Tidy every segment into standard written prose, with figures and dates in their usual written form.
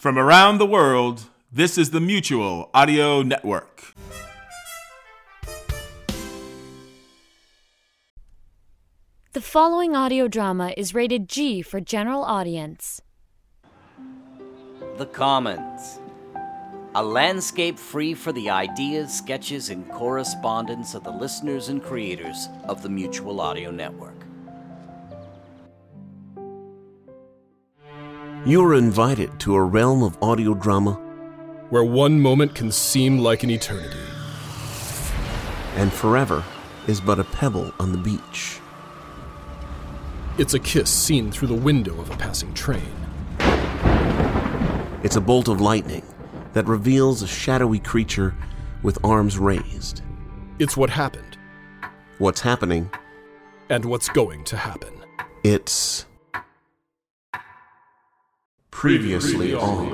From around the world, this is the Mutual Audio Network. The following audio drama is rated G for general audience. The Commons. A landscape free for the ideas, sketches, and correspondence of the listeners and creators of the Mutual Audio Network. You are invited to a realm of audio drama where one moment can seem like an eternity, and forever is but a pebble on the beach. It's a kiss seen through the window of a passing train. It's a bolt of lightning that reveals a shadowy creature with arms raised. It's what happened, what's happening, and what's going to happen. It's Previously on.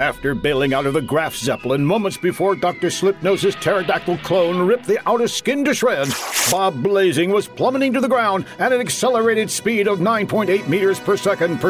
After bailing out of the Graf Zeppelin moments before Dr. Slipnose's pterodactyl clone ripped the outer skin to shreds, Bob Blazing was plummeting to the ground at an accelerated speed of 9.8 meters per second.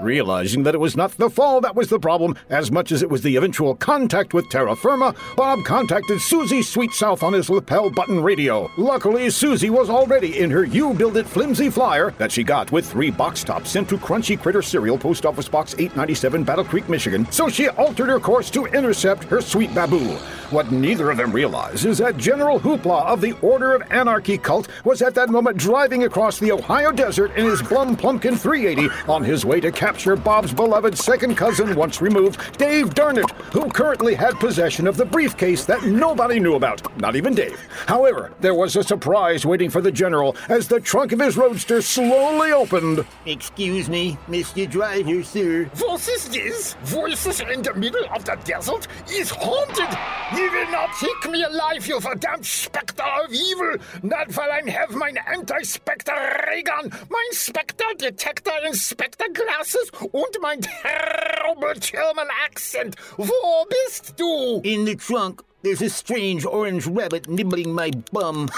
Realizing that it was not the fall that was the problem as much as it was the eventual contact with terra firma, Bob contacted Susie Sweet South on his lapel button radio. Luckily, Susie was already in her You Build It flimsy flyer that she got with 3 box tops sent to Crunchy Critter Cereal, Post Office Box 897, Battle Creek, Michigan, so she altered her course to intercept her sweet baboo. What neither of them realized is that General Hoopla of the Order of Anarchy cult was at that moment driving across the Ohio desert in his Blum Plumpkin 380 on his way to capture Bob's beloved second cousin once removed, Dave Darnett, who currently had possession of the briefcase that nobody knew about, not even Dave. However, there was a surprise waiting for the General as the trunk of his roadster slowly opened. Excuse me, Mr. Driver, sir. What is this? Voices in the middle of the desert is haunted! You will not take me alive, you verdammt specter of evil! Not while I have my anti-specter ray gun, my specter detector and specter glasses, and my terrible German accent. Wo bist du? In the trunk, there's a strange orange rabbit nibbling my bum.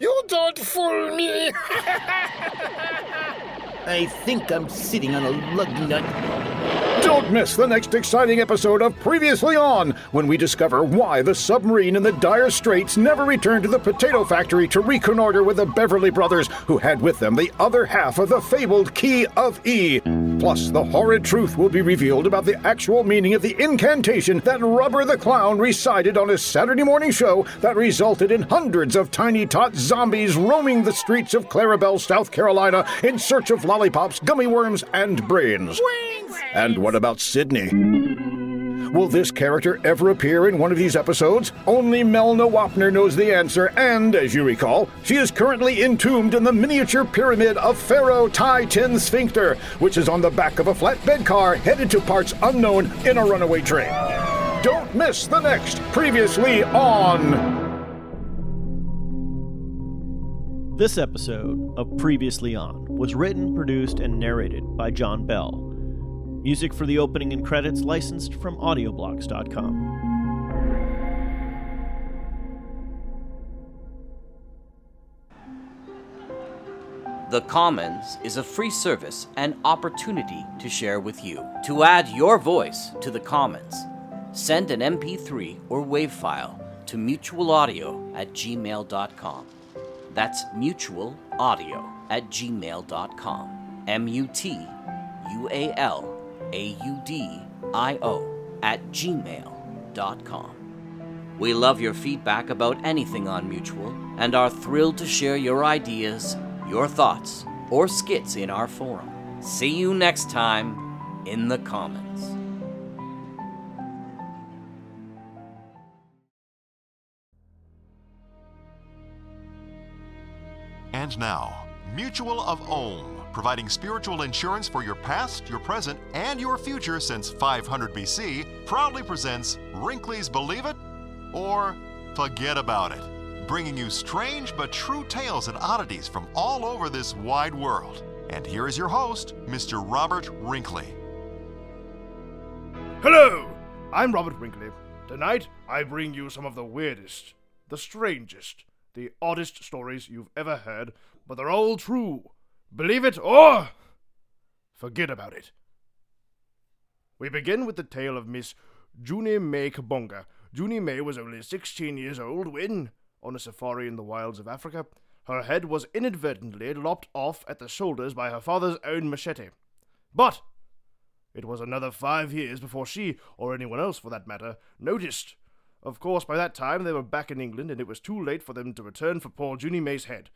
You don't fool me! I think I'm sitting on a lug nut. Don't miss the next exciting episode of Previously On, when we discover why the submarine in the Dire Straits never returned to the potato factory to reconnoiter with the Beverly Brothers, who had with them the other half of the fabled Key of E. Plus, the horrid truth will be revealed about the actual meaning of the incantation that Rubber the Clown recited on his Saturday morning show that resulted in hundreds of tiny tot zombies roaming the streets of Clarabel, South Carolina, in search of lollipops, gummy worms, and brains. And what about Sydney? Will this character ever appear in one of these episodes? Only Melna Wapner knows the answer, and, as you recall, she is currently entombed in the miniature pyramid of Pharaoh Titan Sphincter, which is on the back of a flatbed car headed to parts unknown in a runaway train. Don't miss the next Previously On! This episode of Previously On was written, produced, and narrated by John Bell. Music for the opening and credits licensed from Audioblocks.com. The Commons is a free service and opportunity to share with you. To add your voice to the Commons, send an MP3 or WAV file to mutualaudio@gmail.com. That's mutualaudio@gmail.com. mutualaudio@gmail.com. We love your feedback about anything on Mutual and are thrilled to share your ideas, your thoughts, or skits in our forum. See you next time in the Commons. And now, Mutual of Omaha. Providing spiritual insurance for your past, your present, and your future since 500 BC, proudly presents Wrinkley's Believe It or Forget About It, bringing you strange but true tales and oddities from all over this wide world. And here is your host, Mr. Robert Wrinkley. Hello, I'm Robert Wrinkley. Tonight, I bring you some of the weirdest, the strangest, the oddest stories you've ever heard, but they're all true. Believe it or forget about it. We begin with the tale of Miss Junie May Kabonga. Junie May was only 16 years old when, on a safari in the wilds of Africa, her head was inadvertently lopped off at the shoulders by her father's own machete. But it was another 5 years before she, or anyone else for that matter, noticed. Of course, by that time they were back in England, and it was too late for them to return for poor Junie May's head.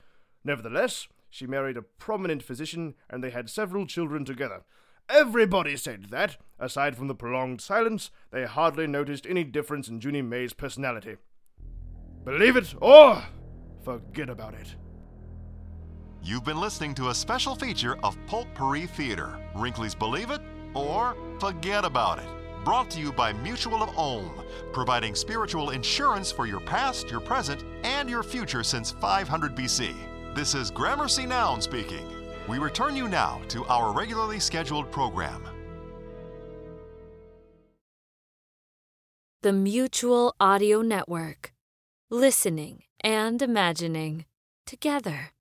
Nevertheless, she married a prominent physician, and they had several children together. Everybody said that, aside from the prolonged silence, they hardly noticed any difference in Junie May's personality. Believe it or forget about it. You've been listening to a special feature of Pulp Puri Theater, Wrinkley's Believe It or Forget About It. Brought to you by Mutual of Omaha, providing spiritual insurance for your past, your present, and your future since 500 BC. This is Gramercy Noun speaking. We return you now to our regularly scheduled program. The Mutual Audio Network. Listening and imagining together.